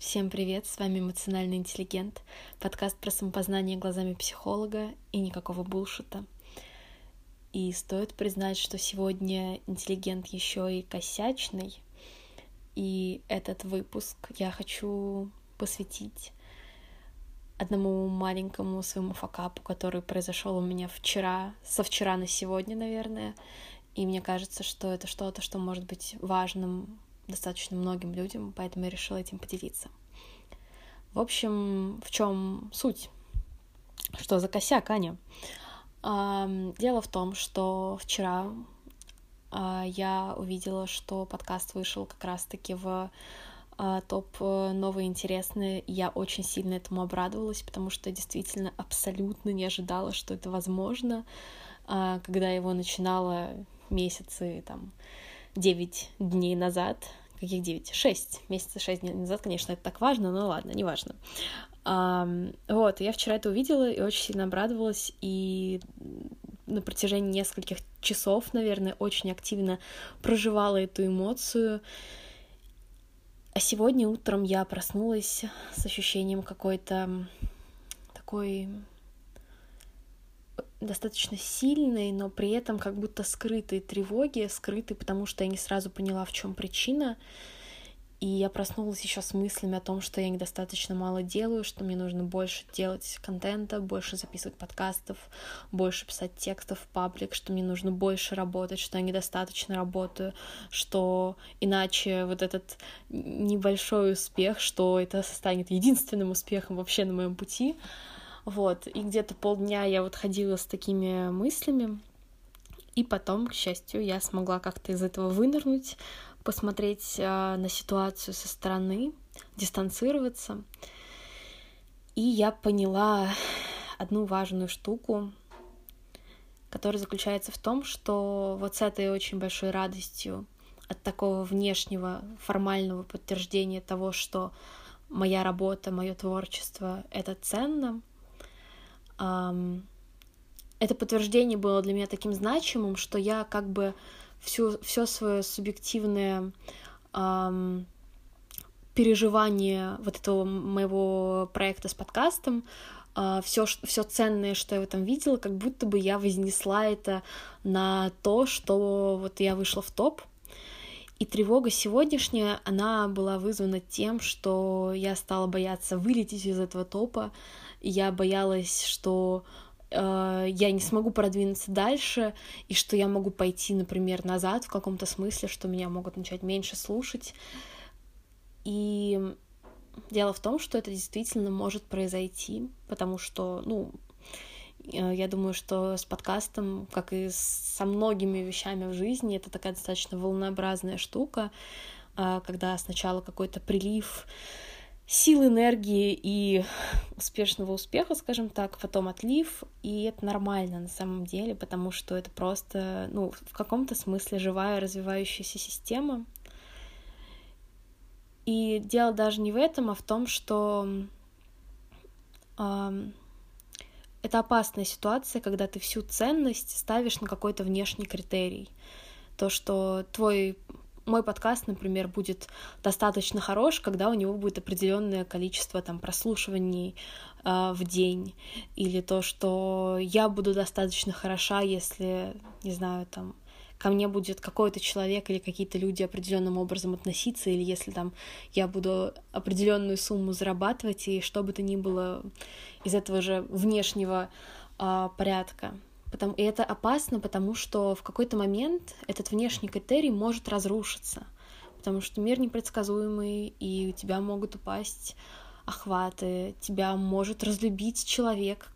Всем привет, с вами «Эмоциональный интеллигент», подкаст про самопознание глазами психолога и никакого булшита. И стоит признать, что сегодня интеллигент еще и косячный, и этот выпуск я хочу посвятить одному маленькому своему факапу, который произошел у меня со вчера на сегодня, наверное, и мне кажется, что это что-то, что может быть важным достаточно многим людям, поэтому я решила этим поделиться. В общем, в чем суть? Что за косяк, Аня? Дело в том, что вчера я увидела, что подкаст вышел как раз-таки в топ «Новые интересные», и я очень сильно этому обрадовалась, потому что я действительно абсолютно не ожидала, что это возможно, когда его начинала месяцы, 9 дней назад. Каких 9? 6. Месяца 6 дней назад, конечно, это так важно, но ладно, не важно. Я вчера это увидела и очень сильно обрадовалась, и на протяжении нескольких часов, наверное, очень активно проживала эту эмоцию. А сегодня утром я проснулась с ощущением какой-то такой достаточно сильной, но при этом как будто скрытой тревоги, потому что я не сразу поняла, в чем причина, и я проснулась еще с мыслями о том, что я недостаточно мало делаю, что мне нужно больше делать контента, больше записывать подкастов, больше писать текстов в паблик, что мне нужно больше работать, что я недостаточно работаю, что иначе вот этот небольшой успех, что это станет единственным успехом вообще на моем пути. И где-то полдня я ходила с такими мыслями, и потом, к счастью, я смогла как-то из этого вынырнуть, посмотреть на ситуацию со стороны, дистанцироваться, и я поняла одну важную штуку, которая заключается в том, что вот с этой очень большой радостью от такого внешнего формального подтверждения того, что моя работа, мое творчество — это ценно, это подтверждение было для меня таким значимым, что я как бы всё свое субъективное переживание вот этого моего проекта с подкастом, всё ценное, что я в этом видела, как будто бы я вознесла это на то, что вот я вышла в топ. И тревога сегодняшняя, она была вызвана тем, что я стала бояться вылететь из этого топа. Я боялась, что я не смогу продвинуться дальше, и что я могу пойти, например, назад в каком-то смысле, что меня могут начать меньше слушать. И дело в том, что это действительно может произойти, потому что, я думаю, что с подкастом, как и со многими вещами в жизни, это такая достаточно волнообразная штука, когда сначала какой-то прилив сил, энергии и успешного успеха, скажем так, потом отлив, и это нормально на самом деле, потому что это просто, в каком-то смысле живая развивающаяся система. И дело даже не в этом, а в том, что это опасная ситуация, когда ты всю ценность ставишь на какой-то внешний критерий. То, что мой подкаст, например, будет достаточно хорош, когда у него будет определенное количество прослушиваний в день, или то, что я буду достаточно хороша, если, не знаю, ко мне будет какой-то человек или какие-то люди определенным образом относиться, или если я буду определенную сумму зарабатывать, и что бы то ни было из этого же внешнего порядка. И это опасно, потому что в какой-то момент этот внешний критерий может разрушиться, потому что мир непредсказуемый, и у тебя могут упасть охваты, тебя может разлюбить человек,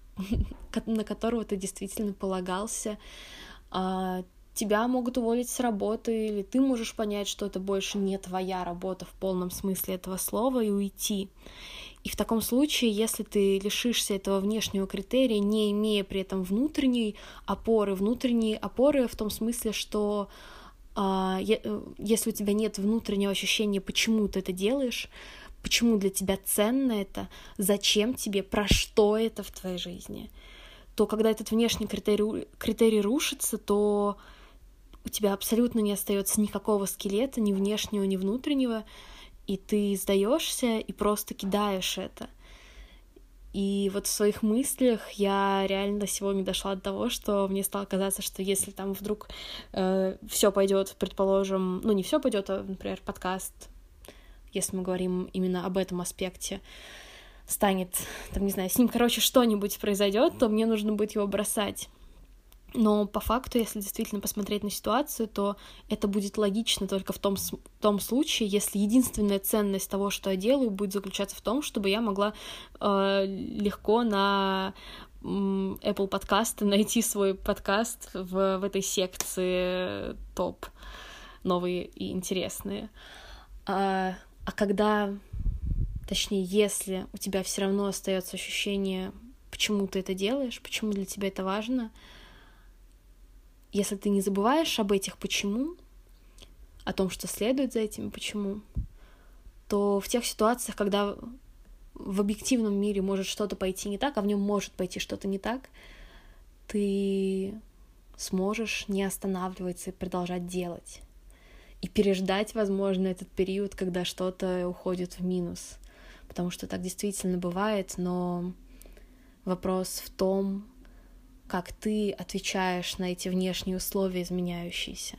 на которого ты действительно полагался, тебя могут уволить с работы, или ты можешь понять, что это больше не твоя работа в полном смысле этого слова, и уйти. И в таком случае, если ты лишишься этого внешнего критерия, не имея при этом внутренней опоры в том смысле, что если у тебя нет внутреннего ощущения, почему ты это делаешь, почему для тебя ценно это, зачем тебе, про что это в твоей жизни, то когда этот внешний критерий рушится, то у тебя абсолютно не остается никакого скелета, ни внешнего, ни внутреннего, и ты сдаешься и просто кидаешь это. И вот в своих мыслях я реально сегодня дошла до того, что мне стало казаться, что если там вдруг все пойдет, предположим, ну не все пойдет, а, например, подкаст, если мы говорим именно об этом аспекте, станет, там, не знаю, с ним, короче, что-нибудь произойдет, то мне нужно будет его бросать. Но по факту, если действительно посмотреть на ситуацию, то это будет логично только в том случае, если единственная ценность того, что я делаю, будет заключаться в том, чтобы я могла легко на Apple подкасты найти свой подкаст в этой секции топ, новые и интересные. А когда, точнее, если у тебя все равно остается ощущение, почему ты это делаешь, почему для тебя это важно, если ты не забываешь об этих «почему», о том, что следует за этим «почему», то в тех ситуациях, когда в объективном мире может что-то пойти не так, а в нем может пойти что-то не так, ты сможешь не останавливаться и продолжать делать. И переждать, возможно, этот период, когда что-то уходит в минус. Потому что так действительно бывает, но вопрос в том, как ты отвечаешь на эти внешние условия, изменяющиеся.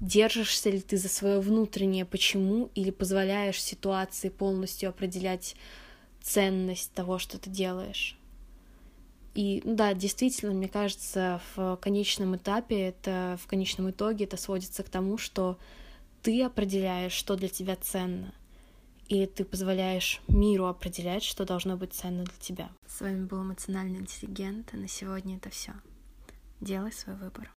Держишься ли ты за свое внутреннее «почему» или позволяешь ситуации полностью определять ценность того, что ты делаешь? И да, действительно, мне кажется, в конечном итоге это сводится к тому, что ты определяешь, что для тебя ценно. И ты позволяешь миру определять, что должно быть ценно для тебя. С вами был эмоциональный интеллигент, а на сегодня это все. Делай свой выбор.